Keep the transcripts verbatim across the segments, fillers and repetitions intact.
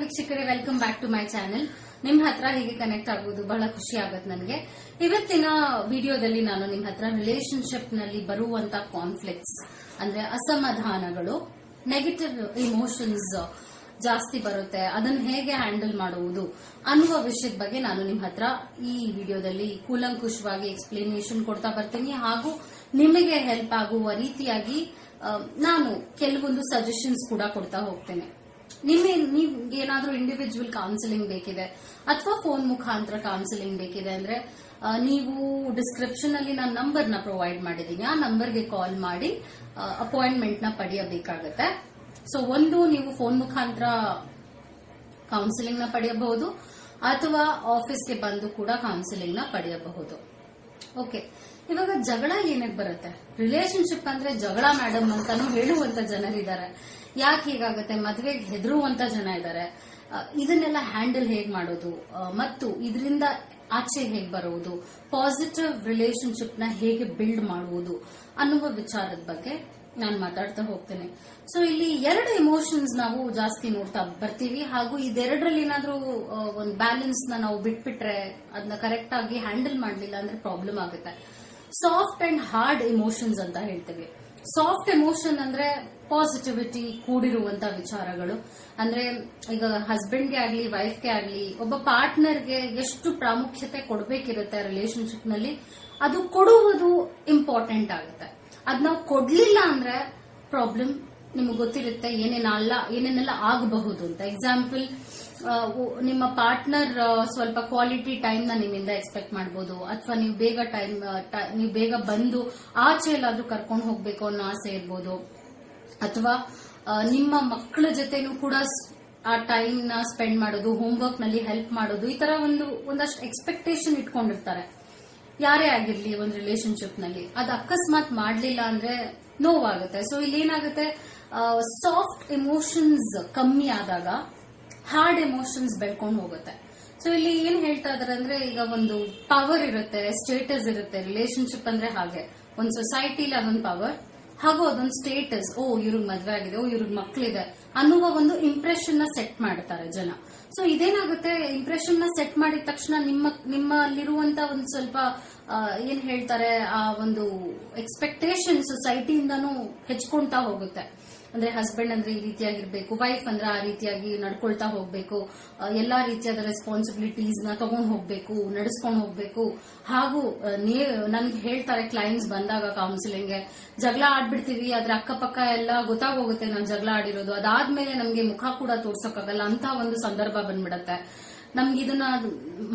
ವೀಕ್ಷಕರೇ, welcome back to my channel. ನಿಮ್ ಹತ್ರ ಹೀಗೆ ಕನೆಕ್ಟ್ ಆಗೋದು ಬಹಳ ಖುಷಿ ಆಗತ್ತೆ ನನಗೆ. ಇವತ್ತಿನ ವಿಡಿಯೋದಲ್ಲಿ ನಾನು ನಿಮ್ ಹತ್ರ ರಿಲೇಶನ್ಶಿಪ್ ನಲ್ಲಿ ಬರುವಂತ ಕಾನ್ಫ್ಲಿಕ್ಟ್ಸ್ ಅಂದ್ರೆ ಅಸಮಾಧಾನಗಳು, ನೆಗೆಟಿವ್ ಇಮೋಷನ್ಸ್ ಜಾಸ್ತಿ ಬರುತ್ತೆ, ಅದನ್ನು ಹೇಗೆ ಹ್ಯಾಂಡಲ್ ಮಾಡುವುದು ಅನ್ನುವ ವಿಷಯದ ಬಗ್ಗೆ ನಾನು ನಿಮ್ ಹತ್ರ ಈ ವಿಡಿಯೋದಲ್ಲಿ ಕೂಲಂಕುಷವಾಗಿ ಎಕ್ಸ್ಪ್ಲನೇಷನ್ ಕೊಡ್ತಾ ಬರ್ತೀನಿ. ಹಾಗೂ ನಿಮಗೆ ಹೆಲ್ಪ್ ಆಗುವ ರೀತಿಯಾಗಿ ನಾನು ಕೆಲವೊಂದು ಸಜೆಷನ್ಸ್ ಕೂಡ ಕೊಡ್ತಾ ಹೋಗ್ತೇನೆ. ನಿಮಗೆ ನಿಮ್ಗೆ ಏನಾದ್ರೂ ಇಂಡಿವಿಜುವಲ್ ಕೌನ್ಸಿಲಿಂಗ್ ಬೇಕಿದೆ ಅಥವಾ ಫೋನ್ ಮುಖಾಂತರ ಕೌನ್ಸಿಲಿಂಗ್ ಬೇಕಿದೆ ಅಂದ್ರೆ ನೀವು ಡಿಸ್ಕ್ರಿಪ್ಷನ್ ಅಲ್ಲಿ ನಾನು ನಂಬರ್ ನ ಪ್ರೊವೈಡ್ ಮಾಡಿದೀನಿ, ಆ ನಂಬರ್ಗೆ ಕಾಲ್ ಮಾಡಿ ಅಪಾಯಿಂಟ್ಮೆಂಟ್ ನ ಪಡೆಯಬೇಕಾಗತ್ತೆ. ಸೊ ಒಂದು ನೀವು ಫೋನ್ ಮುಖಾಂತರ ಕೌನ್ಸಿಲಿಂಗ್ ನ ಪಡೆಯಬಹುದು ಅಥವಾ ಆಫೀಸ್ಗೆ ಬಂದು ಕೂಡ ಕೌನ್ಸಿಲಿಂಗ್ ನ ಪಡೆಯಬಹುದು. ಓಕೆ, ಇವಾಗ ಜಗಳ ಏನಕ್ಕೆ ಬರುತ್ತೆ? ರಿಲೇಶನ್ಶಿಪ್ ಅಂದ್ರೆ ಜಗಳ ಮೇಡಮ್ ಅಂತಾನು ಹೇಳುವಂತ ಜನರಿದ್ದಾರೆ, ಯಾಕೆ ಹೀಗಾಗತ್ತೆ? ಮದ್ವೆಗೆ ಹೆದರುವಂತ ಜನ ಇದ್ದಾರೆ. ಇದನ್ನೆಲ್ಲ ಹ್ಯಾಂಡಲ್ ಹೇಗ್ ಮಾಡೋದು ಮತ್ತು ಇದರಿಂದ ಆಚೆ ಹೇಗ್ ಬರುವುದು, ಪಾಸಿಟಿವ್ ರಿಲೇಶನ್ಶಿಪ್ ನ ಹೇಗೆ ಬಿಲ್ಡ್ ಮಾಡುವುದು ಅನ್ನುವ ವಿಚಾರದ ಬಗ್ಗೆ ನಾನು ಮಾತಾಡ್ತಾ ಹೋಗ್ತೇನೆ. ಸೊ ಇಲ್ಲಿ ಎರಡು ಇಮೋಷನ್ಸ್ ನಾವು ಜಾಸ್ತಿ ನೋಡ್ತಾ ಬರ್ತೀವಿ, ಹಾಗೂ ಇದೆರಡರಲ್ಲಿ ಏನಾದ್ರೂ ಒಂದು ಬ್ಯಾಲೆನ್ಸ್ ನ ನಾವು ಬಿಟ್ಬಿಟ್ರೆ, ಅದನ್ನ ಕರೆಕ್ಟ್ ಆಗಿ ಹ್ಯಾಂಡಲ್ ಮಾಡಲಿಲ್ಲ ಅಂದ್ರೆ ಪ್ರಾಬ್ಲಮ್ ಆಗುತ್ತೆ. ಸಾಫ್ಟ್ ಅಂಡ್ ಹಾರ್ಡ್ ಇಮೋಷನ್ಸ್ ಅಂತ ಹೇಳ್ತೀವಿ. ಸಾಫ್ಟ್ ಎಮೋಷನ್ ಅಂದ್ರೆ ಪಾಸಿಟಿವಿಟಿ ಕೂಡಿರುವಂತ ವಿಚಾರಗಳು. ಅಂದ್ರೆ ಈಗ ಹಸ್ಬೆಂಡ್ಗೆ ಆಗ್ಲಿ ವೈಫ್ಗೆ ಆಗ್ಲಿ ಒಬ್ಬ ಪಾರ್ಟ್ನರ್ಗೆ ಎಷ್ಟು ಪ್ರಾಮುಖ್ಯತೆ ಕೊಡಬೇಕಿರುತ್ತೆ ರಿಲೇಶನ್ಶಿಪ್ ನಲ್ಲಿ, ಅದು ಕೊಡುವುದು ಇಂಪಾರ್ಟೆಂಟ್ ಆಗುತ್ತೆ. ಅದ್ ನಾವು ಕೊಡ್ಲಿಲ್ಲ ಅಂದ್ರೆ ಪ್ರಾಬ್ಲಮ್ ನಿಮ್ಗೆ ಗೊತ್ತಿರುತ್ತೆ, ಏನೇನಲ್ಲ ಏನೇನೆಲ್ಲ ಆಗಬಹುದು ಅಂತ. ಎಕ್ಸಾಂಪಲ್, ನಿಮ್ಮ ಪಾರ್ಟ್ನರ್ ಸ್ವಲ್ಪ ಕ್ವಾಲಿಟಿ ಟೈಮ್ ನ ನಿಮ್ಮಿಂದ ಎಕ್ಸ್ಪೆಕ್ಟ್ ಮಾಡಬಹುದು, ಅಥವಾ ನೀವು ಬೇಗ ಟೈಮ್ ನೀವು ಬೇಗ ಬಂದು ಆಚೆ ಎಲ್ಲಾದ್ರೂ ಕರ್ಕೊಂಡು ಹೋಗ್ಬೇಕು ಅನ್ನೋ ಆಸೆ ಇರ್ಬೋದು, ಅಥವಾ ನಿಮ್ಮ ಮಕ್ಕಳ ಜೊತೆನೂ ಕೂಡ ಆ ಟೈಮ್ ನ ಸ್ಪೆಂಡ್ ಮಾಡೋದು, ಹೋಮ್ವರ್ಕ್ ನಲ್ಲಿ ಹೆಲ್ಪ್ ಮಾಡೋದು, ಈ ತರ ಒಂದು ಒಂದಷ್ಟು ಎಕ್ಸ್ಪೆಕ್ಟೇಷನ್ ಇಟ್ಕೊಂಡಿರ್ತಾರೆ ಯಾರೇ ಆಗಿರ್ಲಿ ಒಂದು ರಿಲೇಶನ್ಶಿಪ್ ನಲ್ಲಿ. ಅದು ಅಕಸ್ಮಾತ್ ಮಾಡಲಿಲ್ಲ ಅಂದ್ರೆ ನೋವಾಗುತ್ತೆ. ಸೊ ಇಲ್ಲಿ ಏನಾಗುತ್ತೆ, ಸಾಫ್ಟ್ ಎಮೋಷನ್ಸ್ ಕಮ್ಮಿ ಆದಾಗ ಹಾರ್ಡ್ ಎಮೋಷನ್ಸ್ ಬೆಳ್ಕೊಂಡು ಹೋಗುತ್ತೆ. ಸೊ ಇಲ್ಲಿ ಏನ್ ಹೇಳ್ತಾ ಇದಾರೆ ಅಂದ್ರೆ, ಈಗ ಒಂದು ಪವರ್ ಇರುತ್ತೆ, ಸ್ಟೇಟಸ್ ಇರುತ್ತೆ. ರಿಲೇಶನ್ಶಿಪ್ ಅಂದ್ರೆ ಹಾಗೆ, ಒಂದು ಸೊಸೈಟಿಲಿ ಅದೊಂದು ಪವರ್ ಹಾಗೂ ಅದೊಂದು ಸ್ಟೇಟಸ್. ಓ, ಇವ್ರಿಗೆ ಮದ್ವೆ ಆಗಿದೆ, ಓ ಇವ್ರಿಗೆ ಮಕ್ಕಳಿದೆ ಅನ್ನುವ ಒಂದು ಇಂಪ್ರೆಷನ್ ನ ಸೆಟ್ ಮಾಡ್ತಾರೆ ಜನ. ಸೊ ಇದೇನಾಗುತ್ತೆ, ಇಂಪ್ರೆಷನ್ ನ ಸೆಟ್ ಮಾಡಿದ ತಕ್ಷಣ ನಿಮ್ಮ ನಿಮ್ಮಲ್ಲಿರುವಂತ ಒಂದು ಸ್ವಲ್ಪ ಏನ್ ಹೇಳ್ತಾರೆ, ಆ ಒಂದು ಎಕ್ಸ್ಪೆಕ್ಟೇಷನ್ ಸೊಸೈಟಿಯಿಂದಾನು ಹೆಚ್ಕೊಂತಾ ಹೋಗುತ್ತೆ. ಅಂದ್ರೆ ಹಸ್ಬೆಂಡ್ ಅಂದ್ರೆ ಈ ರೀತಿಯಾಗಿರ್ಬೇಕು, ವೈಫ್ ಅಂದ್ರೆ ಆ ರೀತಿಯಾಗಿ ನಡ್ಕೊಳ್ತಾ ಹೋಗ್ಬೇಕು, ಎಲ್ಲಾ ರೀತಿಯಾದ ರೆಸ್ಪಾನ್ಸಿಬಿಲಿಟೀಸ್ ನ ತಗೊಂಡ್ ಹೋಗ್ಬೇಕು, ನಡೆಸ್ಕೊಂಡ್ ಹೋಗ್ಬೇಕು. ಹಾಗೂ ನನ್ಗೆ ಹೇಳ್ತಾರೆ ಕ್ಲೈಂಟ್ಸ್ ಬಂದಾಗ ಕೌನ್ಸಿಲಿಂಗ್, ಜಗಳ ಆಡ್ಬಿಡ್ತೀವಿ, ಅದ್ರ ಅಕ್ಕಪಕ್ಕ ಎಲ್ಲ ಗೊತ್ತಾಗೋಗುತ್ತೆ ನಾನು ಜಗಳ ಆಡಿರೋದು, ಅದಾದ್ಮೇಲೆ ನಮ್ಗೆ ಮುಖ ಕೂಡ ತೋರ್ಸೋಕ್ಕಾಗಲ್ಲ ಅಂತ ಒಂದು ಸಂದರ್ಭ ಬಂದ್ಬಿಡತ್ತೆ. ನಮ್ಗೆ ಇದನ್ನ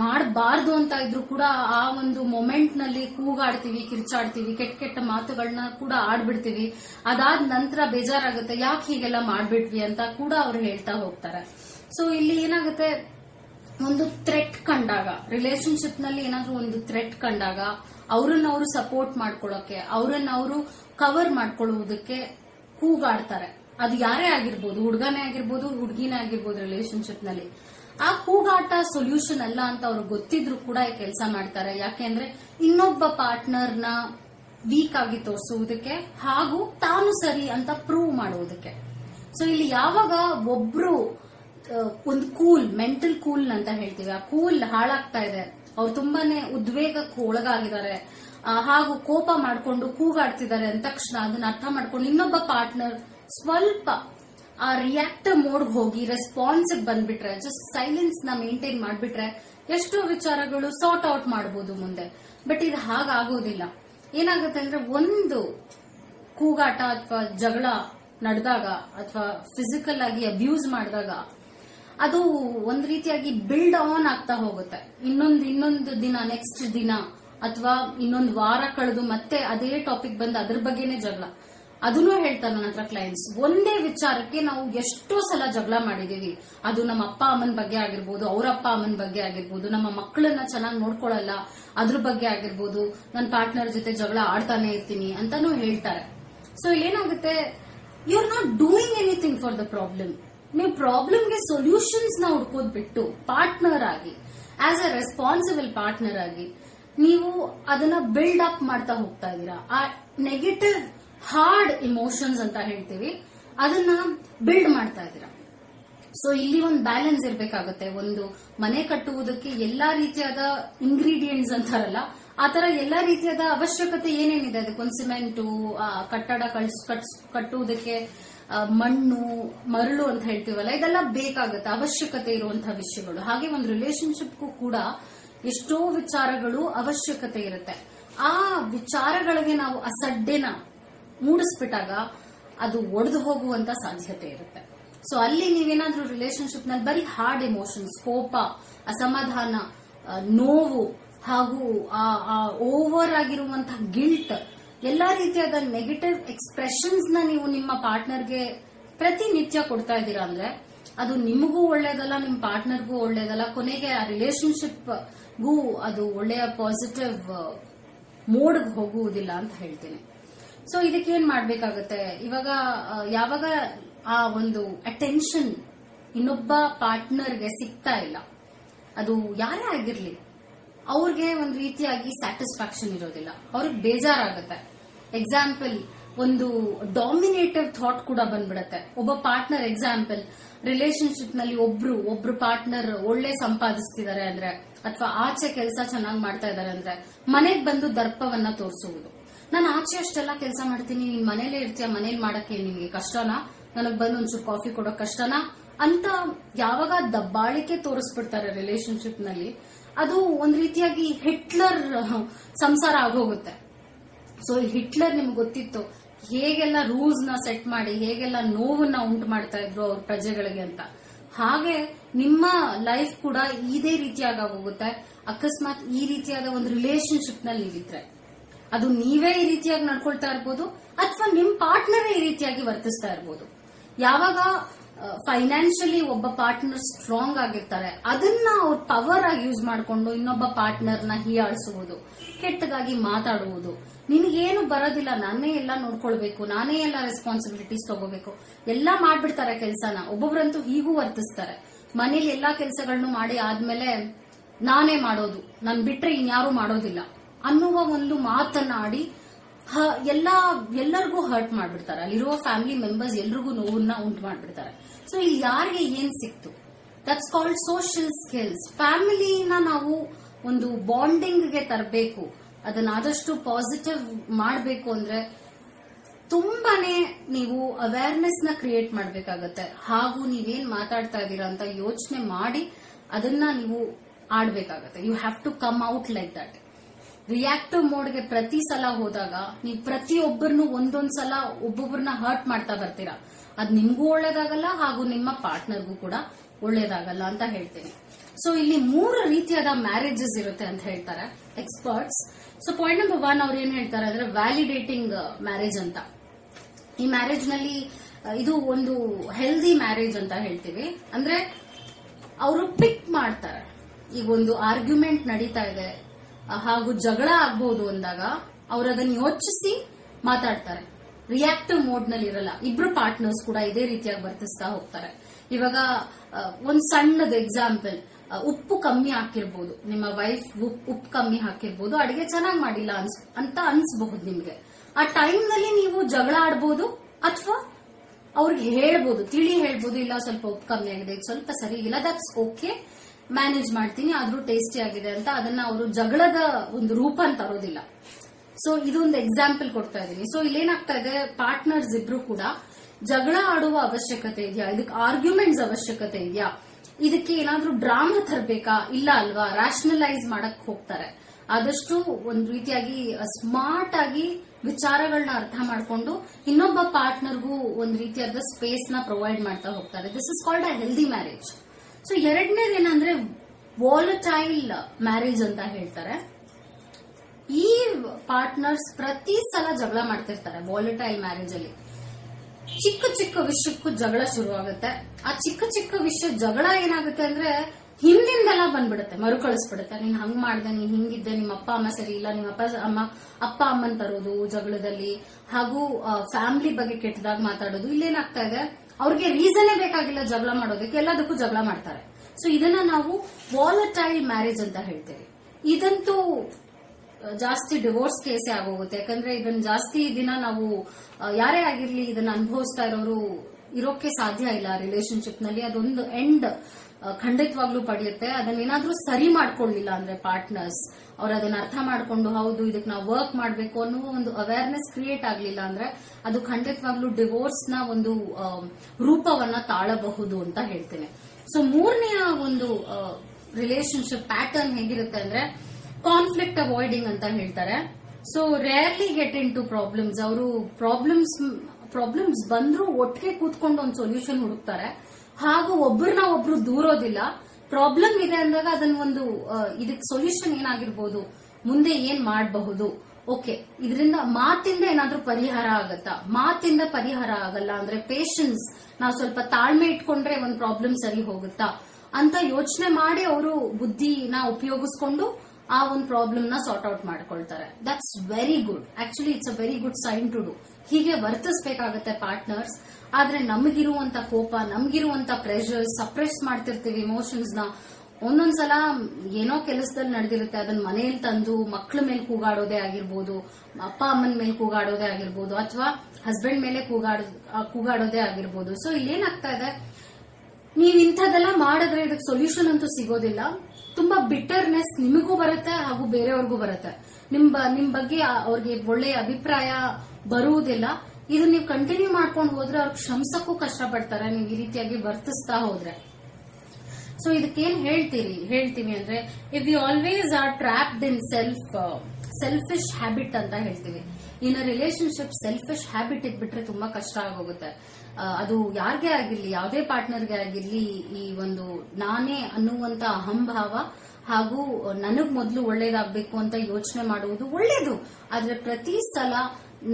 ಮಾಡಬಾರ್ದು ಅಂತ ಇದ್ರು ಕೂಡ ಆ ಒಂದು ಮೊಮೆಂಟ್ ನಲ್ಲಿ ಕೂಗಾಡ್ತೀವಿ, ಕಿರ್ಚಾಡ್ತೀವಿ, ಕೆಟ್ಟ ಕೆಟ್ಟ ಮಾತುಗಳನ್ನ ಕೂಡ ಆಡ್ಬಿಡ್ತೀವಿ. ಅದಾದ ನಂತರ ಬೇಜಾರಾಗುತ್ತೆ, ಯಾಕೆ ಹೀಗೆಲ್ಲ ಮಾಡ್ಬಿಟ್ವಿ ಅಂತ ಕೂಡ ಅವ್ರು ಹೇಳ್ತಾ ಹೋಗ್ತಾರೆ. ಸೊ ಇಲ್ಲಿ ಏನಾಗುತ್ತೆ, ಒಂದು ಥ್ರೆಟ್ ಕಂಡಾಗ, ರಿಲೇಶನ್ಶಿಪ್ ನಲ್ಲಿ ಏನಾದ್ರೂ ಒಂದು ಥ್ರೆಟ್ ಕಂಡಾಗ ಅವ್ರನ್ನ ಅವರು ಸಪೋರ್ಟ್ ಮಾಡ್ಕೊಳ್ಳೋಕೆ, ಅವ್ರನ್ನ ಅವರು ಕವರ್ ಮಾಡ್ಕೊಳ್ಳುವುದಕ್ಕೆ ಕೂಗಾಡ್ತಾರೆ. ಅದು ಯಾರೇ ಆಗಿರ್ಬೋದು, ಹುಡುಗನೇ ಆಗಿರ್ಬೋದು, ಹುಡುಗಿನೇ ಆಗಿರ್ಬೋದು, ರಿಲೇಶನ್ಶಿಪ್ ನಲ್ಲಿ ಆ ಕೂಗಾಟ ಸೊಲ್ಯೂಷನ್ ಅಲ್ಲ ಅಂತ ಅವ್ರು ಗೊತ್ತಿದ್ರು ಕೂಡ ಈ ಕೆಲಸ ಮಾಡ್ತಾರೆ. ಯಾಕೆಂದ್ರೆ ಇನ್ನೊಬ್ಬ ಪಾರ್ಟ್ನರ್ನ ವೀಕ್ ಆಗಿ ತೋರಿಸುವುದಕ್ಕೆ ಹಾಗೂ ತಾನು ಸರಿ ಅಂತ ಪ್ರೂವ್ ಮಾಡುವುದಕ್ಕೆ. ಸೊ ಇಲ್ಲಿ ಯಾವಾಗ ಒಬ್ರು ಒಂದು ಕೂಲ್, ಮೆಂಟಲ್ ಕೂಲ್ ಅಂತ ಹೇಳ್ತೀವಿ, ಆ ಕೂಲ್ ಹಾಳಾಗ್ತಾ ಇದೆ, ಅವ್ರು ತುಂಬಾನೇ ಉದ್ವೇಗಕ್ಕೆ ಒಳಗಾಗಿದ್ದಾರೆ ಹಾಗೂ ಕೋಪ ಮಾಡಿಕೊಂಡು ಕೂಗಾಡ್ತಿದ್ದಾರೆ ಅಂದ ತಕ್ಷಣ ಅದನ್ನ ಅರ್ಥ ಮಾಡ್ಕೊಂಡು ಇನ್ನೊಬ್ಬ ಪಾರ್ಟ್ನರ್ ಸ್ವಲ್ಪ ಆ ರಿಯಾಕ್ಟಿವ್ ಮೋಡ್ ಹೋಗಿ ರೆಸ್ಪಾನ್ಸ್ ಬಂದ್ಬಿಟ್ರೆ, ಜಸ್ಟ್ ಸೈಲೆನ್ಸ್ ನ ಮೇಂಟೈನ್ ಮಾಡ್ಬಿಟ್ರೆ ಎಷ್ಟೋ ವಿಚಾರಗಳು ಸಾರ್ಟ್ ಔಟ್ ಮಾಡಬಹುದು ಮುಂದೆ. ಬಟ್ ಇದು ಹಾಗಾಗೋದಿಲ್ಲ. ಏನಾಗುತ್ತೆ ಅಂದ್ರೆ, ಒಂದು ಕೂಗಾಟ ಅಥವಾ ಜಗಳ ನಡೆದಾಗ ಅಥವಾ ಫಿಸಿಕಲ್ ಆಗಿ ಅಬ್ಯೂಸ್ ಮಾಡಿದಾಗ ಅದು ಒಂದ್ ರೀತಿಯಾಗಿ ಬಿಲ್ಡ್ ಆನ್ ಆಗ್ತಾ ಹೋಗುತ್ತೆ. ಇನ್ನೊಂದು ಇನ್ನೊಂದು ದಿನ, ನೆಕ್ಸ್ಟ್ ದಿನ ಅಥವಾ ಇನ್ನೊಂದು ವಾರ ಕಳೆದು ಮತ್ತೆ ಅದೇ ಟಾಪಿಕ್ ಬಂದು ಅದ್ರ ಬಗ್ಗೆನೇ ಜಗಳ. ಅದನ್ನು ಹೇಳ್ತಾರೆ ನನ್ನ ಹತ್ರ ಕ್ಲೈಂಟ್ಸ್, ಒಂದೇ ವಿಚಾರಕ್ಕೆ ನಾವು ಎಷ್ಟೋ ಸಲ ಜಗಳ ಮಾಡಿದೀವಿ. ಅದು ನಮ್ಮ ಅಪ್ಪ ಅಮ್ಮನ ಬಗ್ಗೆ ಆಗಿರ್ಬೋದು, ಅವ್ರ ಅಪ್ಪ ಅಮ್ಮನ ಬಗ್ಗೆ ಆಗಿರ್ಬೋದು, ನಮ್ಮ ಮಕ್ಕಳನ್ನ ಚೆನ್ನಾಗಿ ನೋಡ್ಕೊಳಲ್ಲ ಅದ್ರ ಬಗ್ಗೆ ಆಗಿರ್ಬೋದು, ನನ್ನ ಪಾರ್ಟ್ನರ್ ಜೊತೆ ಜಗಳ ಆಡ್ತಾನೆ ಇರ್ತೀನಿ ಅಂತಾನು ಹೇಳ್ತಾರೆ. ಸೊ ಇಲ್ಲೇನಾಗುತ್ತೆ, you are not doing anything for the problem. ನೀವು ಪ್ರಾಬ್ಲಮ್ಗೆ ಸೊಲ್ಯೂಷನ್ಸ್ ನ ಹುಡ್ಕೋದ್ ಬಿಟ್ಟು ಪಾರ್ಟ್ನರ್ ಆಗಿ, ಆಸ್ ಅ ರೆಸ್ಪಾನ್ಸಿಬಲ್ ಪಾರ್ಟ್ನರ್ ಆಗಿ ನೀವು ಅದನ್ನ ಬಿಲ್ಡ್ ಅಪ್ ಮಾಡ್ತಾ ಹೋಗ್ತಾ ಇದೀರಾ. ಆ ನೆಗೆಟಿವ್ ಹಾರ್ಡ್ ಇಮೋಷನ್ಸ್ ಅಂತ ಹೇಳ್ತೀವಿ, ಅದನ್ನ ಬಿಲ್ಡ್ ಮಾಡ್ತಾ ಇದೀರಾ. ಸೊ ಇಲ್ಲಿ ಒಂದು ಬ್ಯಾಲೆನ್ಸ್ ಇರಬೇಕಾಗುತ್ತೆ. ಒಂದು ಮನೆ ಕಟ್ಟುವುದಕ್ಕೆ ಎಲ್ಲಾ ರೀತಿಯಾದ ಇಂಗ್ರೀಡಿಯೆಂಟ್ಸ್ ಅಂತಾರಲ್ಲ, ಆತರ ಎಲ್ಲಾ ರೀತಿಯಾದ ಅವಶ್ಯಕತೆ ಏನೇನಿದೆ ಅದಕ್ಕೊಂದು ಸಿಮೆಂಟು, ಕಟ್ಟಡ ಕಟ್ಟುವುದಕ್ಕೆ ಮಣ್ಣು, ಮರಳು ಅಂತ ಹೇಳ್ತೀವಲ್ಲ, ಇದೆಲ್ಲ ಬೇಕಾಗುತ್ತೆ, ಅವಶ್ಯಕತೆ ಇರುವಂತಹ ವಿಷಯಗಳು. ಹಾಗೆ ಒಂದು ರಿಲೇಶನ್ಶಿಪ್ಗೂ ಕೂಡ ಎಷ್ಟೋ ವಿಚಾರಗಳು ಅವಶ್ಯಕತೆ ಇರುತ್ತೆ. ಆ ವಿಚಾರಗಳಿಗೆ ನಾವು ಆ ಸಡ್ಡೆನ ಮೂಡಿಸ್ಬಿಟ್ಟಾಗ ಅದು ಒಡೆದು ಹೋಗುವಂತ ಸಾಧ್ಯತೆ ಇರುತ್ತೆ. ಸೊ ಅಲ್ಲಿ ನೀವೇನಾದ್ರೂ ರಿಲೇಶನ್ಶಿಪ್ ನಲ್ಲಿ ಬರೀ ಹಾರ್ಡ್ ಎಮೋಷನ್ಸ್, ಕೋಪ, ಅಸಮಾಧಾನ, ನೋವು ಹಾಗೂ ಓವರ್ ಆಗಿರುವಂತಹ ಗಿಲ್ಟ್, ಎಲ್ಲಾ ರೀತಿಯಾದ ನೆಗೆಟಿವ್ ಎಕ್ಸ್ಪ್ರೆಷನ್ಸ್ ನ ನೀವು ನಿಮ್ಮ ಪಾರ್ಟ್ನರ್ಗೆ ಪ್ರತಿನಿತ್ಯ ಕೊಡ್ತಾ ಇದ್ದೀರಾ ಅಂದ್ರೆ ಅದು ನಿಮಗೂ ಒಳ್ಳೇದಲ್ಲ, ನಿಮ್ ಪಾರ್ಟ್ನರ್ಗೂ ಒಳ್ಳೇದಲ್ಲ, ಕೊನೆಗೆ ಆ ರಿಲೇಶನ್ಶಿಪ್ಗೂ ಅದು ಒಳ್ಳೆಯ ಪಾಸಿಟಿವ್ ಮೋಡ್ಗೆ ಹೋಗುವುದಿಲ್ಲ ಅಂತ ಹೇಳ್ತೀನಿ. ಸೊ ಇದಕ್ಕೇನ್ ಮಾಡ್ಬೇಕಾಗತ್ತೆ, ಇವಾಗ ಯಾವಾಗ ಆ ಒಂದು ಅಟೆನ್ಷನ್ ಇನ್ನೊಬ್ಬ ಪಾರ್ಟ್ನರ್ಗೆ ಸಿಗ್ತಾ ಇಲ್ಲ, ಅದು ಯಾರೇ ಆಗಿರ್ಲಿ, ಅವ್ರಿಗೆ ಒಂದ್ ರೀತಿಯಾಗಿ ಸ್ಯಾಟಿಸ್ಫ್ಯಾಕ್ಷನ್ ಇರೋದಿಲ್ಲ, ಅವ್ರಿಗೆ ಬೇಜಾರಾಗುತ್ತೆ. ಎಕ್ಸಾಂಪಲ್, ಒಂದು ಡಾಮಿನೇಟಿವ್ ಥಾಟ್ ಕೂಡ ಬಂದ್ಬಿಡತ್ತೆ ಒಬ್ಬ ಪಾರ್ಟ್ನರ್. ಎಕ್ಸಾಂಪಲ್, ರಿಲೇಶನ್ಶಿಪ್ ನಲ್ಲಿ ಒಬ್ರು ಒಬ್ರು ಪಾರ್ಟ್ನರ್ ಒಳ್ಳೆ ಸಂಪಾದಿಸ್ತಿದ್ದಾರೆ ಅಂದ್ರೆ, ಅಥವಾ ಆಚೆ ಕೆಲಸ ಚೆನ್ನಾಗಿ ಮಾಡ್ತಾ ಇದ್ದಾರೆ ಅಂದ್ರೆ, ಮನೆಗ್ ಬಂದು ದರ್ಪವನ್ನ ತೋರಿಸುವುದು. ನಾನು ಆಚೆ ಅಷ್ಟೆಲ್ಲ ಕೆಲಸ ಮಾಡ್ತೀನಿ, ನೀನ್ ಮನೇಲೇ ಇರ್ತೀಯ, ಮನೇಲಿ ಮಾಡಕ್ಕೆ ನಿಮ್ಗೆ ಕಷ್ಟನಾ, ನನಗ್ ಬಂದು ಒಂಚೂರು ಕಾಫಿ ಕೊಡೋಕ್ ಕಷ್ಟನಾ ಅಂತ ಯಾವಾಗ ದಬ್ಬಾಳಿಕೆ ತೋರಿಸ್ಬಿಡ್ತಾರೆ ರಿಲೇಶನ್ಶಿಪ್ ನಲ್ಲಿ, ಅದು ಒಂದ್ ರೀತಿಯಾಗಿ ಹಿಟ್ಲರ್ ಸಂಸಾರ ಆಗೋಗುತ್ತೆ. ಸೊ ಹಿಟ್ಲರ್ ನಿಮ್ಗೆ ಗೊತ್ತಿತ್ತು, ಹೇಗೆಲ್ಲ ರೂಲ್ಸ್ ನ ಸೆಟ್ ಮಾಡಿ ಹೇಗೆಲ್ಲ ನೋವನ್ನ ಉಂಟು ಮಾಡ್ತಾ ಇದ್ರು ಅವ್ರ ಪ್ರಜೆಗಳಿಗೆ ಅಂತ. ಹಾಗೆ ನಿಮ್ಮ ಲೈಫ್ ಕೂಡ ಇದೇ ರೀತಿಯಾಗಿ ಆಗೋಗುತ್ತೆ ಅಕಸ್ಮಾತ್ ಈ ರೀತಿಯಾದ ಒಂದು ರಿಲೇಶನ್ಶಿಪ್ ನಲ್ಲಿ ನೀವಿದ್ರೆ. ಅದು ನೀವೇ ಈ ರೀತಿಯಾಗಿ ನಡ್ಕೊಳ್ತಾ ಇರ್ಬೋದು, ಅಥವಾ ನಿಮ್ ಪಾರ್ಟ್ನರೇ ಈ ರೀತಿಯಾಗಿ ವರ್ತಿಸ್ತಾ ಇರ್ಬೋದು. ಯಾವಾಗ ಫೈನಾನ್ಷಿಯಲಿ ಒಬ್ಬ ಪಾರ್ಟ್ನರ್ ಸ್ಟ್ರಾಂಗ್ ಆಗಿರ್ತಾರೆ, ಅದನ್ನ ಅವ್ರ ಪವರ್ ಆಗಿ ಯೂಸ್ ಮಾಡಿಕೊಂಡು ಇನ್ನೊಬ್ಬ ಪಾರ್ಟ್ನರ್ನ ಹೀಯಾಳಿಸುವುದು, ಕೆಟ್ಟದಾಗಿ ಮಾತಾಡುವುದು, ನಿನಗೇನು ಬರೋದಿಲ್ಲ, ನಾನೇ ಎಲ್ಲ ನೋಡ್ಕೊಳ್ಬೇಕು, ನಾನೇ ಎಲ್ಲ ರೆಸ್ಪಾನ್ಸಿಬಿಲಿಟೀಸ್ ತಗೋಬೇಕು, ಎಲ್ಲ ಮಾಡ್ಬಿಡ್ತಾರೆ ಕೆಲಸನ. ಒಬ್ಬೊಬ್ರಂತೂ ಹೀಗೂ ವರ್ತಿಸ್ತಾರೆ, ಮನೇಲಿ ಎಲ್ಲಾ ಕೆಲಸಗಳನ್ನು ಮಾಡಿ ಆದ್ಮೇಲೆ ನಾನೇ ಮಾಡೋದು, ನಾನು ಬಿಟ್ರೆ ಇನ್ಯಾರು ಮಾಡೋದಿಲ್ಲ ಅನ್ನುವ ಒಂದು ಮಾತನ್ನಾಡಿ ಎಲ್ಲ ಎಲ್ಲರಿಗೂ ಹರ್ಟ್ ಮಾಡ್ಬಿಡ್ತಾರೆ, ಅಲ್ಲಿರುವ ಫ್ಯಾಮಿಲಿ ಮೆಂಬರ್ಸ್ ಎಲ್ರಿಗೂ ನೋವನ್ನ ಉಂಟು ಮಾಡ್ಬಿಡ್ತಾರೆ. ಸೊ ಇಲ್ಲಿ ಯಾರಿಗೆ ಏನ್ ಸಿಕ್ತು, ದಟ್ಸ್ ಕಾಲ್ಡ್ ಸೋಷಿಯಲ್ ಸ್ಕಿಲ್ಸ್. ಫ್ಯಾಮಿಲಿನ ನಾವು ಒಂದು ಬಾಂಡಿಂಗ್ಗೆ ತರಬೇಕು, ಅದನ್ನ ಆದಷ್ಟು ಪಾಸಿಟಿವ್ ಮಾಡಬೇಕು ಅಂದ್ರೆ ತುಂಬಾನೇ ನೀವು ಅವೇರ್ನೆಸ್ ನ ಕ್ರಿಯೇಟ್ ಮಾಡಬೇಕಾಗತ್ತೆ, ಹಾಗೂ ನೀವೇನ್ ಮಾತಾಡ್ತಾ ಇದ್ದೀರಾ ಅಂತ ಯೋಚನೆ ಮಾಡಿ ಅದನ್ನ ನೀವು ಆಡ್ಬೇಕಾಗತ್ತೆ. You have to come out like that. Reactive ಮೋಡ್ಗೆ ಪ್ರತಿ ಸಲ ಹೋದಾಗ ನೀವು ಪ್ರತಿಯೊಬ್ಬರನ್ನು ಒಂದೊಂದ್ಸಲ ಒಬ್ಬೊಬ್ಬರನ್ನ ಹರ್ಟ್ ಮಾಡ್ತಾ ಬರ್ತೀರಾ, ಅದ್ ನಿಮ್ಗೂ ಒಳ್ಳೇದಾಗಲ್ಲ ಹಾಗೂ ನಿಮ್ಮ ಪಾರ್ಟ್ನರ್ಗೂ ಕೂಡ ಒಳ್ಳೇದಾಗಲ್ಲ ಅಂತ ಹೇಳ್ತೀನಿ. ಸೊ ಇಲ್ಲಿ ಮೂರು ರೀತಿಯಾದ ಮ್ಯಾರೇಜಸ್ ಇರುತ್ತೆ ಅಂತ ಹೇಳ್ತಾರೆ experts. So point number one ಅವ್ರು ಏನ್ ಹೇಳ್ತಾರೆ ಅಂದ್ರೆ ವ್ಯಾಲಿಡೇಟಿಂಗ್ ಮ್ಯಾರೇಜ್ ಅಂತ. ಈ ಮ್ಯಾರೇಜ್ ನಲ್ಲಿ ಇದು ಒಂದು ಹೆಲ್ದಿ ಮ್ಯಾರೇಜ್ ಅಂತ ಹೇಳ್ತೀವಿ. ಅಂದ್ರೆ ಅವರು ಪಿಕ್ ಮಾಡ್ತಾರೆ, ಈಗ ಒಂದು ಆರ್ಗ್ಯುಮೆಂಟ್ ನಡೀತಾ ಇದೆ ಹಾಗೂ ಜಗಳ ಆಗ್ಬಹುದು ಅಂದಾಗ ಅವ್ರು ಅದನ್ನ ಯೋಚಿಸಿ ಮಾತಾಡ್ತಾರೆ, ರಿಯಾಕ್ಟಿವ್ ಮೋಡ್ ನಲ್ಲಿ ಇರಲ್ಲ. ಇಬ್ರು ಪಾರ್ಟ್ನರ್ಸ್ ಕೂಡ ಇದೇ ರೀತಿಯಾಗಿ ವರ್ತಿಸ್ತಾ ಹೋಗ್ತಾರೆ. ಇವಾಗ ಒಂದ್ ಸಣ್ಣದ ಎಕ್ಸಾಂಪಲ್, ಉಪ್ಪು ಕಮ್ಮಿ ಹಾಕಿರ್ಬೋದು, ನಿಮ್ಮ ವೈಫ್ ಉಪ್ಪು ಕಮ್ಮಿ ಹಾಕಿರ್ಬೋದು, ಅಡಿಗೆ ಚೆನ್ನಾಗಿ ಮಾಡಿಲ್ಲ ಅನ್ಸ್ ಅಂತ ಅನ್ಸಬಹುದು ನಿಮ್ಗೆ. ಆ ಟೈಮ್ ನಲ್ಲಿ ನೀವು ಜಗಳ ಆಡ್ಬೋದು, ಅಥವಾ ಅವ್ರಿಗೆ ಹೇಳ್ಬೋದು, ತಿಳಿ ಹೇಳ್ಬೋದು, ಇಲ್ಲ ಸ್ವಲ್ಪ ಉಪ್ಪು ಕಮ್ಮಿ ಆಗಿದೆ, ಸ್ವಲ್ಪ ಸರಿ ಇಲ್ಲ, ದಟ್ಸ್ ಓಕೆ, ಮ್ಯಾನೇಜ್ ಮಾಡ್ತೀನಿ, ಆದ್ರೂ ಟೇಸ್ಟಿ ಆಗಿದೆ ಅಂತ. ಅದನ್ನ ಅವರು ಜಗಳದ ಒಂದು ರೂಪ ಅಂತ ತರೋದಿಲ್ಲ. ಸೊ ಇದೊಂದು ಎಕ್ಸಾಂಪಲ್ ಕೊಡ್ತಾ ಇದೀನಿ. ಸೊ ಇಲ್ಲೇನಾಗ್ತಾ ಇದೆ, ಪಾರ್ಟ್ನರ್ಸ್ ಇಬ್ರು ಕೂಡ ಜಗಳ ಆಡುವ ಅವಶ್ಯಕತೆ ಇದೆಯಾ, ಇದಕ್ಕೆ ಆರ್ಗ್ಯುಮೆಂಟ್ಸ್ ಅವಶ್ಯಕತೆ ಇದೆಯಾ, ಇದಕ್ಕೆ ಏನಾದ್ರೂ ಡ್ರಾಮಾ ತರಬೇಕಾ, ಇಲ್ಲ ಅಲ್ವಾ, ರಾಷನಲೈಸ್ ಮಾಡಕ್ ಹೋಗ್ತಾರೆ. ಆದಷ್ಟು ಒಂದು ರೀತಿಯಾಗಿ ಸ್ಮಾರ್ಟ್ ಆಗಿ ವಿಚಾರಗಳನ್ನ ಅರ್ಥ ಮಾಡಿಕೊಂಡು ಇನ್ನೊಬ್ಬ ಪಾರ್ಟ್ನರ್ಗೂ ಒಂದು ರೀತಿಯಾದ ಸ್ಪೇಸ್ ನ ಪ್ರೊವೈಡ್ ಮಾಡ್ತಾ ಹೋಗ್ತಾರೆ. This is called a healthy marriage. So ಎರಡನೇದೇನಂದ್ರೆ ವಾಲಟೈಲ್ ಮ್ಯಾರೇಜ್ ಅಂತ ಹೇಳ್ತಾರೆ. ಈ ಪಾರ್ಟ್ನರ್ಸ್ ಪ್ರತಿ ಸಲ ಜಗಳ ಮಾಡ್ತಿರ್ತಾರೆ. ವಾಲಟೈಲ್ ಮ್ಯಾರೇಜ್ ಅಲ್ಲಿ ಚಿಕ್ಕ ಚಿಕ್ಕ ವಿಷಯಕ್ಕೂ ಜಗಳ ಶುರುವಾಗುತ್ತೆ. ಆ ಚಿಕ್ಕ ಚಿಕ್ಕ ವಿಷಯ ಜಗಳ ಏನಾಗುತ್ತೆ ಅಂದ್ರೆ ಹಿಂದಿಂದೆಲ್ಲ ಬಂದ್ಬಿಡುತ್ತೆ, ಮರುಕಳಿಸ್ಬಿಡುತ್ತೆ. ನೀನ್ ಹಂಗ್ ಮಾಡ್ದೆ, ನೀನ್ ಹಿಂಗಿದ್ದೆ, ನಿಮ್ಮ ಅಪ್ಪ ಅಮ್ಮ ಸರಿ ಇಲ್ಲ, ನಿಮ್ಮ ಅಪ್ಪ ಅಮ್ಮ ಅಪ್ಪ ಅಮ್ಮನ್ ತರೋದು ಜಗಳದಲ್ಲಿ, ಹಾಗೂ ಫ್ಯಾಮಿಲಿ ಬಗ್ಗೆ ಕೆಟ್ಟದಾಗ ಮಾತಾಡೋದು. ಇಲ್ಲೇನಾಗ್ತಾ ಇದೆ, ಅವ್ರಿಗೆ ರೀಸನೇ ಬೇಕಾಗಿಲ್ಲ ಜಗಳ ಮಾಡೋದಕ್ಕೆ, ಎಲ್ಲದಕ್ಕೂ ಜಗಳ ಮಾಡ್ತಾರೆ. ಸೊ ಇದನ್ನ ನಾವು ವಾಲಟೈಲ್ ಮ್ಯಾರೇಜ್ ಅಂತ ಹೇಳ್ತೇವೆ. ಇದಂತೂ ಜಾಸ್ತಿ ಡಿವೋರ್ಸ್ ಕೇಸೇ ಆಗೋಗುತ್ತೆ, ಯಾಕಂದ್ರೆ ಇದನ್ನ ಜಾಸ್ತಿ ದಿನ ನಾವು ಯಾರೇ ಆಗಿರ್ಲಿ ಇದನ್ನ ಅನುಭವಿಸ್ತಾ ಇರೋರು ಇರೋಕೆ ಸಾಧ್ಯ ಇಲ್ಲ ರಿಲೇಶನ್ಶಿಪ್ ನಲ್ಲಿ. ಅದೊಂದು ಎಂಡ್ ಖಂಡಿತವಾಗ್ಲೂ ಪಡೆಯುತ್ತೆ. ಅದನ್ನೇನಾದ್ರೂ ಸರಿ ಮಾಡ್ಕೊಳ್ಳಿಲ್ಲ ಅಂದ್ರೆ ಪಾರ್ಟ್ನರ್ಸ್ ಅವ್ರ ಅದನ್ನ ಅರ್ಥ ಮಾಡ್ಕೊಂಡು ಹೌದು ಇದಕ್ಕೆ ನಾವು ವರ್ಕ್ ಮಾಡಬೇಕು ಅನ್ನೋ ಒಂದು ಅವೇರ್ನೆಸ್ ಕ್ರಿಯೇಟ್ ಆಗ್ಲಿಲ್ಲ ಅಂದ್ರೆ ಅದು ಖಂಡಿತವಾಗ್ಲೂ ಡಿವೋರ್ಸ್ ನ ಒಂದು ರೂಪವನ್ನ ತಾಳಬಹುದು ಅಂತ ಹೇಳ್ತೇನೆ. ಸೊ ಮೂರನೆಯ ಒಂದು ರಿಲೇಶನ್ಶಿಪ್ ಪ್ಯಾಟರ್ನ್ ಹೇಗಿರುತ್ತೆ ಅಂದ್ರೆ ಕಾನ್ಫ್ಲಿಕ್ಟ್ ಅವಾಯ್ಡಿಂಗ್ ಅಂತ ಹೇಳ್ತಾರೆ. So rarely get into problems. ಅವರು ಪ್ರಾಬ್ಲಮ್ಸ್ ಪ್ರಾಬ್ಲಮ್ಸ್ ಬಂದ್ರೂ ಒಟ್ಟಿಗೆ ಕೂತ್ಕೊಂಡು ಒಂದು ಸೊಲ್ಯೂಷನ್ ಹುಡುಕ್ತಾರೆ. ಹಾಗೂ ಒಬ್ಬರನ್ನ ಒಬ್ರು ದೂರೋದಿಲ್ಲ. ಪ್ರಾಬ್ಲಮ್ ಇದೆ ಅಂದಾಗ ಅದನ್ನ ಒಂದು ಇದಕ್ಕೆ ಸೊಲ್ಯೂಷನ್ ಏನಾಗಿರ್ಬೋದು, ಮುಂದೆ ಏನ್ ಮಾಡಬಹುದು, ಓಕೆ ಇದರಿಂದ ಮಾತಿಂದ ಏನಾದ್ರೂ ಪರಿಹಾರ ಆಗತ್ತಾ, ಮಾತಿಂದ ಪರಿಹಾರ ಆಗಲ್ಲ ಅಂದ್ರೆ ಪೇಷನ್ಸ್, ನಾವು ಸ್ವಲ್ಪ ತಾಳ್ಮೆ ಇಟ್ಕೊಂಡ್ರೆ ಒಂದು ಪ್ರಾಬ್ಲಮ್ ಸರಿ ಹೋಗುತ್ತಾ ಅಂತ ಯೋಚನೆ ಮಾಡಿ ಅವರು ಬುದ್ಧಿನ ಉಪಯೋಗಿಸ್ಕೊಂಡು ಆ ಒಂದು ಪ್ರಾಬ್ಲಮ್ ನ ಸಾರ್ಟ್ ಔಟ್ ಮಾಡ್ಕೊಳ್ತಾರೆ. That's very good. Actually it's a very good sign to do. ಹೀಗೆ ವರ್ತಿಸಬೇಕಾಗತ್ತೆ ಪಾರ್ಟ್ನರ್ಸ್. ಆದ್ರೆ ನಮಗಿರುವಂತ ಕೋಪ, ನಮಗಿರುವಂತ ಪ್ರೆಷರ್, ಸಪ್ರೆಸ್ ಮಾಡ್ತಿರ್ತೀವಿ ಇಮೋಷನ್ಸ್ ನ. ಒಂದೊಂದ್ಸಲ ಏನೋ ಕೆಲಸದಲ್ಲಿ ನಡೆದಿರುತ್ತೆ, ಅದನ್ನ ಮನೇಲಿ ತಂದು ಮಕ್ಕಳ ಮೇಲೆ ಕೂಗಾಡೋದೇ ಆಗಿರ್ಬೋದು, ಅಪ್ಪ ಅಮ್ಮನ ಮೇಲೆ ಕೂಗಾಡೋದೇ ಆಗಿರ್ಬೋದು, ಅಥವಾ ಹಸ್ಬೆಂಡ್ ಮೇಲೆ ಕೂಗಾಡೋ ಕೂಗಾಡೋದೇ ಆಗಿರ್ಬೋದು. ಸೊ ಇಲ್ಲೇನಾಗ್ತಾ ಇದೆ, ನೀವ್ ಇಂಥದ್ದೆಲ್ಲ ಮಾಡಿದ್ರೆ ಇದಕ್ಕೆ ಸೊಲ್ಯೂಷನ್ ಅಂತೂ ಸಿಗೋದಿಲ್ಲ. ತುಂಬಾ ಬಿಟರ್ನೆಸ್ ನಿಮಗೂ ಬರುತ್ತೆ ಹಾಗೂ ಬೇರೆಯವ್ರಿಗೂ ಬರುತ್ತೆ. ನಿಮ್ ನಿಮ್ ಬಗ್ಗೆ ಅವ್ರಿಗೆ ಒಳ್ಳೆಯ ಅಭಿಪ್ರಾಯ ಬರುವುದಿಲ್ಲ. ಇದನ್ನ ನೀವು ಕಂಟಿನ್ಯೂ ಮಾಡ್ಕೊಂಡು ಹೋದ್ರೆ ಅವ್ರ ಶ್ರಮಸಕ್ಕೂ ಕಷ್ಟ ಪಡ್ತಾರೆ ನೀವು ಈ ರೀತಿಯಾಗಿ ವರ್ತಿಸ್ತಾ ಹೋದ್ರೆ. ಸೊ ಇದಕ್ಕೇನ್ ಹೇಳ್ತೀರಿ ಹೇಳ್ತೀವಿ ಅಂದ್ರೆ if you always are trapped in self selfish habit ಅಂತ ಹೇಳ್ತೀವಿ. In a relationship selfish habit ಇದ್ಬಿಟ್ರೆ ತುಂಬಾ ಕಷ್ಟ ಆಗೋಗುತ್ತೆ. ಅದು ಯಾರಿಗೆ ಆಗಿರ್ಲಿ, ಯಾವುದೇ ಪಾರ್ಟ್ನರ್ಗೆ ಆಗಿರ್ಲಿ, ಈ ಒಂದು ನಾನೇ ಅನ್ನುವಂತ ಅಹಂಭಾವ ಹಾಗೂ ನನಗ್ ಮೊದಲು ಒಳ್ಳೇದಾಗಬೇಕು ಅಂತ ಯೋಚನೆ ಮಾಡುವುದು ಒಳ್ಳೇದು. ಆದ್ರೆ ಪ್ರತಿ ಸಲ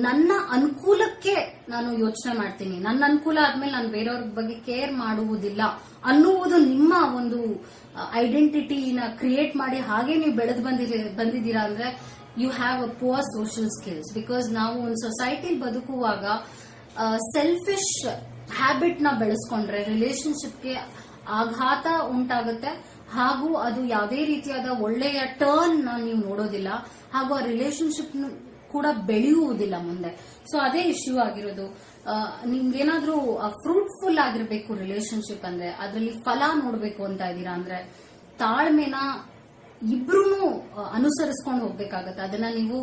ನನ್ನ ಅನುಕೂಲಕ್ಕೆ ನಾನು ಯೋಚನೆ ಮಾಡ್ತೀನಿ, ನನ್ನ ಅನುಕೂಲ ಆದ್ಮೇಲೆ ನಾನು ಬೇರೆಯವ್ರ ಬಗ್ಗೆ ಕೇರ್ ಮಾಡುವುದಿಲ್ಲ ಅನ್ನುವುದು ನಿಮ್ಮ ಒಂದು ಐಡೆಂಟಿಟಿನ ಕ್ರಿಯೇಟ್ ಮಾಡಿ ಹಾಗೆ ನೀವು ಬೆಳೆದು ಬಂದಿರ ಬಂದಿದ್ದೀರಾ ಅಂದ್ರೆ you have a poor social skills. Because ನಾವು ಒಂದು ಸೊಸೈಟಿಲಿ ಬದುಕುವಾಗ ಸೆಲ್ಫಿಶ್ ಹ್ಯಾಬಿಟ್ ನ ಬೆಳೆಸ್ಕೊಂಡ್ರೆ ರಿಲೇಶನ್ಶಿಪ್ಗೆ ಆಘಾತ ಉಂಟಾಗುತ್ತೆ. ಹಾಗೂ ಅದು ಯಾವುದೇ ರೀತಿಯಾದ ಒಳ್ಳೆಯ ಟರ್ನ್ ನ ನೀವು ನೋಡೋದಿಲ್ಲ, ಹಾಗೂ ಆ ರಿಲೇಶನ್ಶಿಪ್ ಕೂಡ ಬೆಳೆಯುವುದಿಲ್ಲ ಮುಂದೆ. ಸೊ ಅದೇ ಇಶ್ಯೂ ಆಗಿರೋದು. ನಿಮ್ಗೇನಾದ್ರೂ ಫ್ರೂಟ್ಫುಲ್ ಆಗಿರ್ಬೇಕು ರಿಲೇಶನ್ಶಿಪ್ ಅಂದ್ರೆ, ಅದರಲ್ಲಿ ಫಲ ನೋಡ್ಬೇಕು ಅಂತ ಇದ್ದೀರಾ ಅಂದ್ರೆ ತಾಳ್ಮೆನ ಇಬ್ರು ಅನುಸರಿಸ್ಕೊಂಡು ಹೋಗ್ಬೇಕಾಗತ್ತೆ. ಅದನ್ನ ನೀವು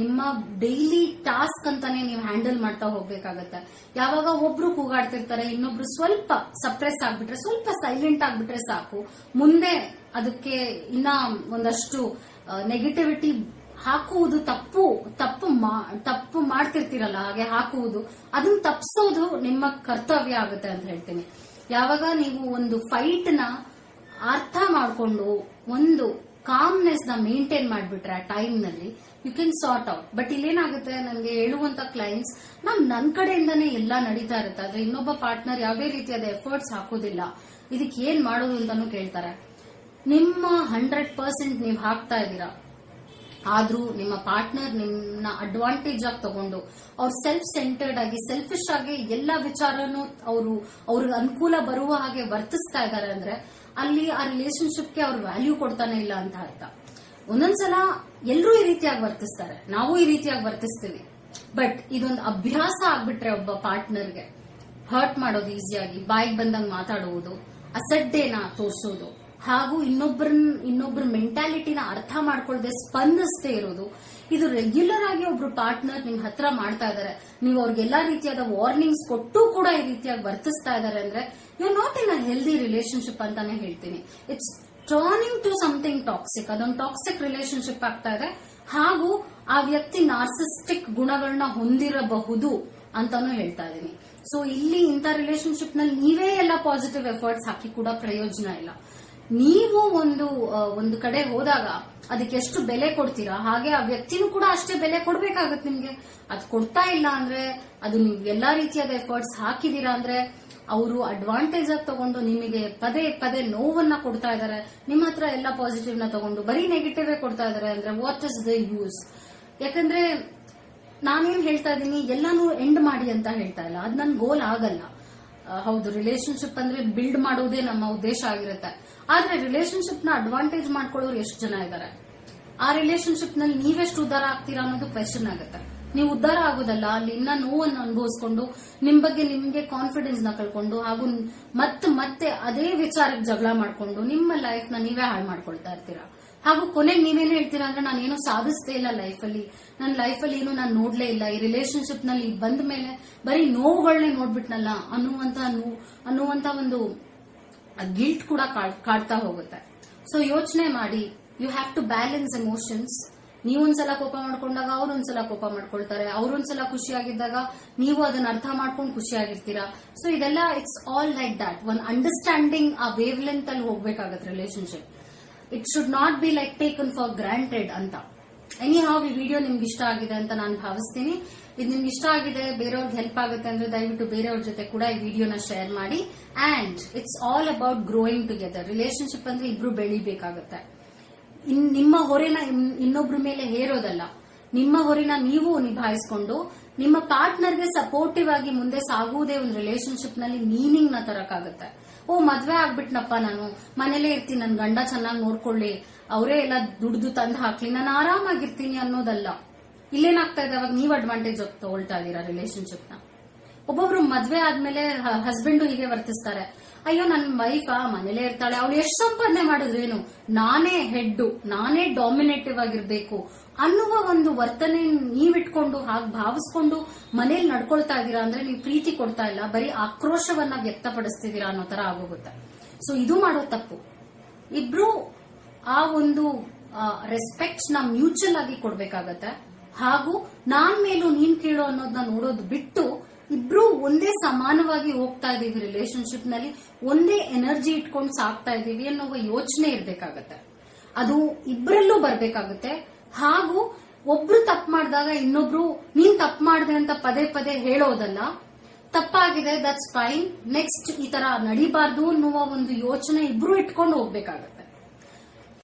ನಿಮ್ಮ ಡೈಲಿ ಟಾಸ್ಕ್ ಅಂತಾನೆ ನೀವು ಹ್ಯಾಂಡಲ್ ಮಾಡ್ತಾ ಹೋಗ್ಬೇಕಾಗತ್ತೆ. ಯಾವಾಗ ಒಬ್ರು ಕೂಗಾಡ್ತಿರ್ತಾರೆ, ಇನ್ನೊಬ್ರು ಸ್ವಲ್ಪ ಸಪ್ರೆಸ್ ಆಗ್ಬಿಟ್ರೆ, ಸ್ವಲ್ಪ ಸೈಲೆಂಟ್ ಆಗ್ಬಿಟ್ರೆ ಸಾಕು, ಮುಂದೆ ಅದಕ್ಕೆ ಇನ್ನ ಒಂದಷ್ಟು ನೆಗೆಟಿವಿಟಿ ಹಾಕುವುದು, ತಪ್ಪು ತಪ್ಪು ತಪ್ಪು ಮಾಡ್ತಿರ್ತೀರಲ್ಲ ಹಾಗೆ ಹಾಕುವುದು, ಅದನ್ನ ತಪ್ಪಿಸೋದು ನಿಮ್ಮ ಕರ್ತವ್ಯ ಆಗುತ್ತೆ ಅಂತ ಹೇಳ್ತೀನಿ. ಯಾವಾಗ ನೀವು ಒಂದು ಫೈಟ್ ನ ಅರ್ಥ ಮಾಡಿಕೊಂಡು ಒಂದು ಕಾಮ್ನೆಸ್ ನ ಮೇಂಟೈನ್ ಮಾಡ್ಬಿಟ್ರೆ ಆ ಟೈಮ್ ನಲ್ಲಿ you can sort out. But ಇಲ್ಲೇನಾಗುತ್ತೆ, ನನಗೆ ಹೇಳುವಂತ ಕ್ಲೈಂಟ್ಸ್ ನಮ್ ನನ್ ಕಡೆಯಿಂದಾನೇ ಎಲ್ಲಾ ನಡೀತಾ ಇರುತ್ತೆ, ಆದ್ರೆ ಇನ್ನೊಬ್ಬ ಪಾರ್ಟ್ನರ್ ಯಾವುದೇ ರೀತಿಯಾದ ಎಫರ್ಟ್ಸ್ ಹಾಕೋದಿಲ್ಲ, ಇದಕ್ಕೆ ಏನ್ ಮಾಡೋದು ಅಂತಾನು ಕೇಳ್ತಾರೆ. ನಿಮ್ಮ ಹಂಡ್ರೆಡ್ ಪರ್ಸೆಂಟ್ ನೀವು ಹಾಕ್ತಾ ಇದ್ದೀರಾ, ಆದ್ರೂ ನಿಮ್ಮ ಪಾರ್ಟ್ನರ್ ನಿನ್ನ ಅಡ್ವಾಂಟೇಜ್ ಆಗಿ ತಗೊಂಡು ಅವ್ರು ಸೆಲ್ಫ್ ಸೆಂಟರ್ಡ್ ಆಗಿ ಸೆಲ್ಫಿಶ್ ಆಗಿ ಎಲ್ಲಾ ವಿಚಾರನೂ ಅವರು ಅವ್ರಿಗೆ ಅನುಕೂಲ ಬರುವ ಹಾಗೆ ವರ್ತಿಸ್ತಾ ಇದ್ದಾರೆ ಅಂದ್ರೆ ಅಲ್ಲಿ ಆ ರಿಲೇಶನ್ಶಿಪ್ಗೆ ಅವ್ರು ವ್ಯಾಲ್ಯೂ ಕೊಡ್ತಾನೆ ಇಲ್ಲ ಅಂತ ಅರ್ಥ. ಒಂದೊಂದ್ಸಲ ಎಲ್ಲರೂ ಈ ರೀತಿಯಾಗಿ ವರ್ತಿಸ್ತಾರೆ, ನಾವು ಈ ರೀತಿಯಾಗಿ ವರ್ತಿಸ್ತೀವಿ. ಬಟ್ ಇದೊಂದು ಅಭ್ಯಾಸ ಆಗ್ಬಿಟ್ರೆ ಒಬ್ಬ ಪಾರ್ಟ್ನರ್ಗೆ ಹರ್ಟ್ ಮಾಡೋದು ಈಸಿಯಾಗಿ, ಬಾಯಿಗೆ ಬಂದಂಗೆ ಮಾತಾಡುವುದು, ಅಸಡ್ಡೇನ ತೋರಿಸೋದು, ಹಾಗೂ ಇನ್ನೊಬ್ಬರ ಇನ್ನೊಬ್ಬರ ಮೆಂಟಾಲಿಟಿನ ಅರ್ಥ ಮಾಡ್ಕೊಳ್ಳದೆ ಸ್ಪಂದಿಸದೇ ಇರೋದು, ಇದು ರೆಗ್ಯುಲರ್ ಆಗಿ ಒಬ್ರು ಪಾರ್ಟ್ನರ್ ನಿಮ್ ಹತ್ರ ಮಾಡ್ತಾ ಇದಾರೆ, ನೀವು ಅವ್ರಿಗೆಲ್ಲಾ ರೀತಿಯಾದ ವಾರ್ನಿಂಗ್ಸ್ ಕೊಟ್ಟು ಕೂಡ ಈ ರೀತಿಯಾಗಿ ವರ್ತಿಸ್ತಾ ಇದಾರೆ ಅಂದ್ರೆ you are not in a healthy relationship ಅಂತಾನೆ ಹೇಳ್ತೀನಿ. It's turning to something toxic. ಅದೊಂದು ಟಾಕ್ಸಿಕ್ ರಿಲೇಶನ್ಶಿಪ್ ಆಗ್ತಾ ಇದೆ, ಹಾಗೂ ಆ ವ್ಯಕ್ತಿ ನಾರ್ಸಿಸ್ಟಿಕ್ ಗುಣಗಳನ್ನ ಹೊಂದಿರಬಹುದು ಅಂತಾನು ಹೇಳ್ತಾ ಇದೀನಿ. ಸೊ ಇಲ್ಲಿ ಇಂಥ ರಿಲೇಶನ್ಶಿಪ್ ನಲ್ಲಿ ನೀವೇ ಎಲ್ಲ ಪಾಸಿಟಿವ್ ಎಫರ್ಟ್ಸ್ ಹಾಕಿ ಕೂಡ ಪ್ರಯೋಜನ ಇಲ್ಲ. ನೀವು ಒಂದು ಒಂದು ಕಡೆ ಹೋದಾಗ ಅದಕ್ಕೆ ಎಷ್ಟು ಬೆಲೆ ಕೊಡ್ತೀರಾ ಹಾಗೆ ಆ ವ್ಯಕ್ತಿನೂ ಕೂಡ ಅಷ್ಟೇ ಬೆಲೆ ಕೊಡ್ಬೇಕಾಗತ್ತೆ ನಿಮ್ಗೆ. ಅದು ಕೊಡ್ತಾ ಇಲ್ಲ ಅಂದ್ರೆ, ಅದು ನೀವು ಎಲ್ಲಾ ರೀತಿಯಾದ ಎಫರ್ಟ್ಸ್ ಹಾಕಿದೀರಾ ಅಂದ್ರೆ ಅವರು ಅಡ್ವಾಂಟೇಜ್ ಆಗಿ ತಗೊಂಡು ನಿಮಗೆ ಪದೇ ಪದೇ ನೋವನ್ನ ಕೊಡ್ತಾ ಇದಾರೆ, ನಿಮ್ಮ ಹತ್ರ ಎಲ್ಲ ಪಾಸಿಟಿವ್ ನ ತಗೊಂಡು ಬರೀ ನೆಗೆಟಿವ್ ಕೊಡ್ತಾ ಇದಾರೆ ಅಂದ್ರೆ ವಾಟ್ ಇಸ್ ದ ಯೂಸ್? ಯಾಕಂದ್ರೆ ನಾನೇನ್ ಹೇಳ್ತಾ ಇದ್ದೀನಿ, ಎಲ್ಲಾನು ಎಂಡ್ ಮಾಡಿ ಅಂತ ಹೇಳ್ತಾ ಇಲ್ಲ, ಅದ್ ನನ್ ಗೋಲ್ ಆಗಲ್ಲ. ಹೌದು, ರಿಲೇಶನ್ಶಿಪ್ ಅಂದ್ರೆ ಬಿಲ್ಡ್ ಮಾಡೋದೇ ನಮ್ಮ ಉದ್ದೇಶ ಆಗಿರುತ್ತೆ. ಆದ್ರೆ ರಿಲೇಶನ್ಶಿಪ್ ನ ಅಡ್ವಾಂಟೇಜ್ ಮಾಡ್ಕೊಳ್ಳೋರು ಎಷ್ಟು ಜನ ಇದ್ದಾರೆ, ಆ ರಿಲೇಶನ್ಶಿಪ್ ನಲ್ಲಿ ನೀವೆಷ್ಟು ಉದ್ದಾರ ಆಗ್ತೀರಾ ಅನ್ನೋದು ಕ್ವೆಶನ್ ಆಗುತ್ತೆ. ನೀವು ಉದ್ದಾರ ಆಗೋದಲ್ಲ, ಅಲ್ಲಿ ಇನ್ನ ನೋವನ್ನು ಅನುಭವಿಸಿಕೊಂಡು ನಿಮ್ ಬಗ್ಗೆ ನಿಮ್ಗೆ ಕಾನ್ಫಿಡೆನ್ಸ್ ನ ಕಳ್ಕೊಂಡು ಹಾಗೂ ಮತ್ತೆ ಮತ್ತೆ ಅದೇ ವಿಚಾರಕ್ಕೆ ಜಗಳ ಮಾಡ್ಕೊಂಡು ನಿಮ್ಮ ಲೈಫ್ ನ ನೀವೇ ಹಾಳು ಮಾಡ್ಕೊಳ್ತಾ ಇರ್ತೀರಾ. ಹಾಗೂ ಕೊನೆಗೆ ನೀವೇನು ಹೇಳ್ತೀರಾ ಅಂದ್ರೆ, ನಾನೇನು ಸಾಧಿಸ್ತೇ ಇಲ್ಲ ಲೈಫಲ್ಲಿ, ನನ್ನ ಲೈಫಲ್ಲಿ ಏನು ನಾನು ನೋಡ್ಲೇ ಇಲ್ಲ, ಈ ರಿಲೇಶನ್ಶಿಪ್ ನಲ್ಲಿ ಬಂದ ಮೇಲೆ ಬರೀ ನೋವುಗಳನ್ನೇ ನೋಡ್ಬಿಟ್ನಲ್ಲ ಅನ್ನುವಂತ ಅನ್ನುವಂತ ಒಂದು ಗಿಲ್ಟ್ ಕೂಡ ಕಾಡ್ತಾ ಹೋಗುತ್ತೆ. ಸೊ ಯೋಚನೆ ಮಾಡಿ, you have to balance emotions. ನೀವೊಂದ್ಸಲ ಕೋಪ ಮಾಡ್ಕೊಂಡಾಗ ಅವ್ರೊಂದ್ಸಲ ಕೋಪ ಮಾಡ್ಕೊಳ್ತಾರೆ, ಅವ್ರೊಂದ್ಸಲ ಖುಷಿಯಾಗಿದ್ದಾಗ ನೀವು ಅದನ್ನ ಅರ್ಥ ಮಾಡ್ಕೊಂಡು ಖುಷಿಯಾಗಿರ್ತೀರಾ. ಸೊ ಇದೆಲ್ಲ ಇಟ್ಸ್ ಆಲ್ ಲೈಕ್ ದಾಟ್, ಒಂದು ಅಂಡರ್ಸ್ಟ್ಯಾಂಡಿಂಗ್ ಆ ವೇವ್ ಲೆಂತ್ ಅಲ್ಲಿ ಹೋಗ್ಬೇಕಾಗತ್ತೆ relationship. It should not be like taken for granted ಅಂತ. ಎನಿ ಹಾವ್ ಈ ವಿಡಿಯೋ ನಿಮ್ಗೆ ಇಷ್ಟ ಆಗಿದೆ ಅಂತ ನಾನು ಭಾವಿಸ್ತೀನಿ. ಇದು ನಿಮ್ಗೆ ಇಷ್ಟ ಆಗಿದೆ, ಬೇರೆಯವ್ರಿಗೆ ಹೆಲ್ಪ್ ಆಗುತ್ತೆ ಅಂದ್ರೆ ದಯವಿಟ್ಟು ಬೇರೆಯವ್ರ ಜೊತೆ ಕೂಡ ಈ ವಿಡಿಯೋನ ಶೇರ್ ಮಾಡಿ. And it's all about growing together. Relationship ಅಂದ್ರೆ ಇಬ್ರು ಬೆಳಿಬೇಕಾಗುತ್ತೆ. ಇನ್ ನಿಮ್ಮ ಹೊರೆನ ಇನ್ನೊಬ್ರ ಮೇಲೆ ಹೇರೋದಲ್ಲ, ನಿಮ್ಮ ಹೊರೆನ ನೀವು ನಿಭಾಯಿಸಿಕೊಂಡು ನಿಮ್ಮ ಪಾರ್ಟ್ನರ್ಗೆ ಸಪೋರ್ಟಿವ್ ಆಗಿ ಮುಂದೆ ಸಾಗುವುದೇ ಒಂದು ರಿಲೇಶನ್ಶಿಪ್ ನಲ್ಲಿ ಮೀನಿಂಗ್ ನ ತರಕಾಗುತ್ತೆ. ಓ ಮದ್ವೆ ಆಗ್ಬಿಟ್ನಪ್ಪ, ನಾನು ಮನೇಲೇ ಇರ್ತೀನಿ, ನನ್ ಗಂಡ ಚೆನ್ನಾಗಿ ನೋಡ್ಕೊಳ್ಳಿ, ಅವರೇ ಎಲ್ಲ ದುಡ್ದು ತಂದು ಹಾಕ್ಲಿ, ನಾನು ಆರಾಮಾಗಿರ್ತೀನಿ ಅನ್ನೋದಲ್ಲ. ಇಲ್ಲೇನಾಗ್ತಾ ಇದೆ, ಅವಾಗ ನೀವು ಅಡ್ವಾಂಟೇಜ್ ತಗೊಳ್ತಾ ಇದೀರಾ ರಿಲೇಶನ್ಶಿಪ್ ನ. ಒಬ್ಬೊಬ್ರು ಮದ್ವೆ ಆದ್ಮೇಲೆ ಹಸ್ಬೆಂಡು ಹೀಗೆ ವರ್ತಿಸ್ತಾರೆ, ಅಯ್ಯೋ ನನ್ನ ವೈಫಾ ಮನೇಲೇ ಇರ್ತಾಳೆ, ಅವಳು ಎಷ್ಟು ಸಂಪಾದನೆ ಮಾಡಿದ್ರೇನು, ನಾನೇ ಹೆಡ್ಡು, ನಾನೇ ಡಾಮಿನೇಟಿವ್ ಆಗಿರ್ಬೇಕು ಅನ್ನುವ ಒಂದು ವರ್ತನೆ ನೀವಿಟ್ಕೊಂಡು ಹಾಗೆ ಭಾವಿಸ್ಕೊಂಡು ಮನೇಲಿ ನಡ್ಕೊಳ್ತಾ ಇದ್ದೀರಾ ಅಂದ್ರೆ ನೀವು ಪ್ರೀತಿ ಕೊಡ್ತಾ ಇಲ್ಲ, ಬರೀ ಆಕ್ರೋಶವನ್ನ ವ್ಯಕ್ತಪಡಿಸ್ತಿದ್ದೀರಾ ಅನ್ನೋ ತರ ಆಗೋಗುತ್ತೆ. ಸೊ ಇದು ಮಾಡೋ ತಪ್ಪು. ಇಬ್ರು ಆ ಒಂದು ರೆಸ್ಪೆಕ್ಟ್ ನ ಮ್ಯೂಚುವಲ್ ಆಗಿ ಕೊಡ್ಬೇಕಾಗತ್ತೆ. ಹಾಗೂ ನಾನ್ ಮೇಲೂ ನೀನ್ ಕೇಳೋ ಅನ್ನೋದನ್ನ ನೋಡೋದು ಬಿಟ್ಟು ಇಬ್ರು ಒಂದೇ ಸಮಾನವಾಗಿ ಹೋಗ್ತಾ ಇದೀವಿ ರಿಲೇಶನ್ಶಿಪ್ ನಲ್ಲಿ, ಒಂದೇ ಎನರ್ಜಿ ಇಟ್ಕೊಂಡು ಸಾಕ್ತಾ ಇದೀವಿ ಅನ್ನೋ ಯೋಚನೆ ಇರಬೇಕಾಗತ್ತೆ. ಅದು ಇಬ್ಬರಲ್ಲೂ ಬರ್ಬೇಕಾಗುತ್ತೆ. ಹಾಗೂ ಒಬ್ರು ತಪ್ಪು ಮಾಡಿದಾಗ ಇನ್ನೊಬ್ರು ನೀನ್ ತಪ್ಪು ಮಾಡಿದೆ ಅಂತ ಪದೇ ಪದೇ ಹೇಳೋದಲ್ಲ. ತಪ್ಪಾಗಿದೆ, ದಟ್ಸ್ ಫೈನ್, ನೆಕ್ಸ್ಟ್ ಈ ತರ ನಡಿಬಾರ್ದು ಅನ್ನುವ ಒಂದು ಯೋಚನೆ ಇಬ್ರು ಇಟ್ಕೊಂಡು ಹೋಗ್ಬೇಕಾಗತ್ತೆ.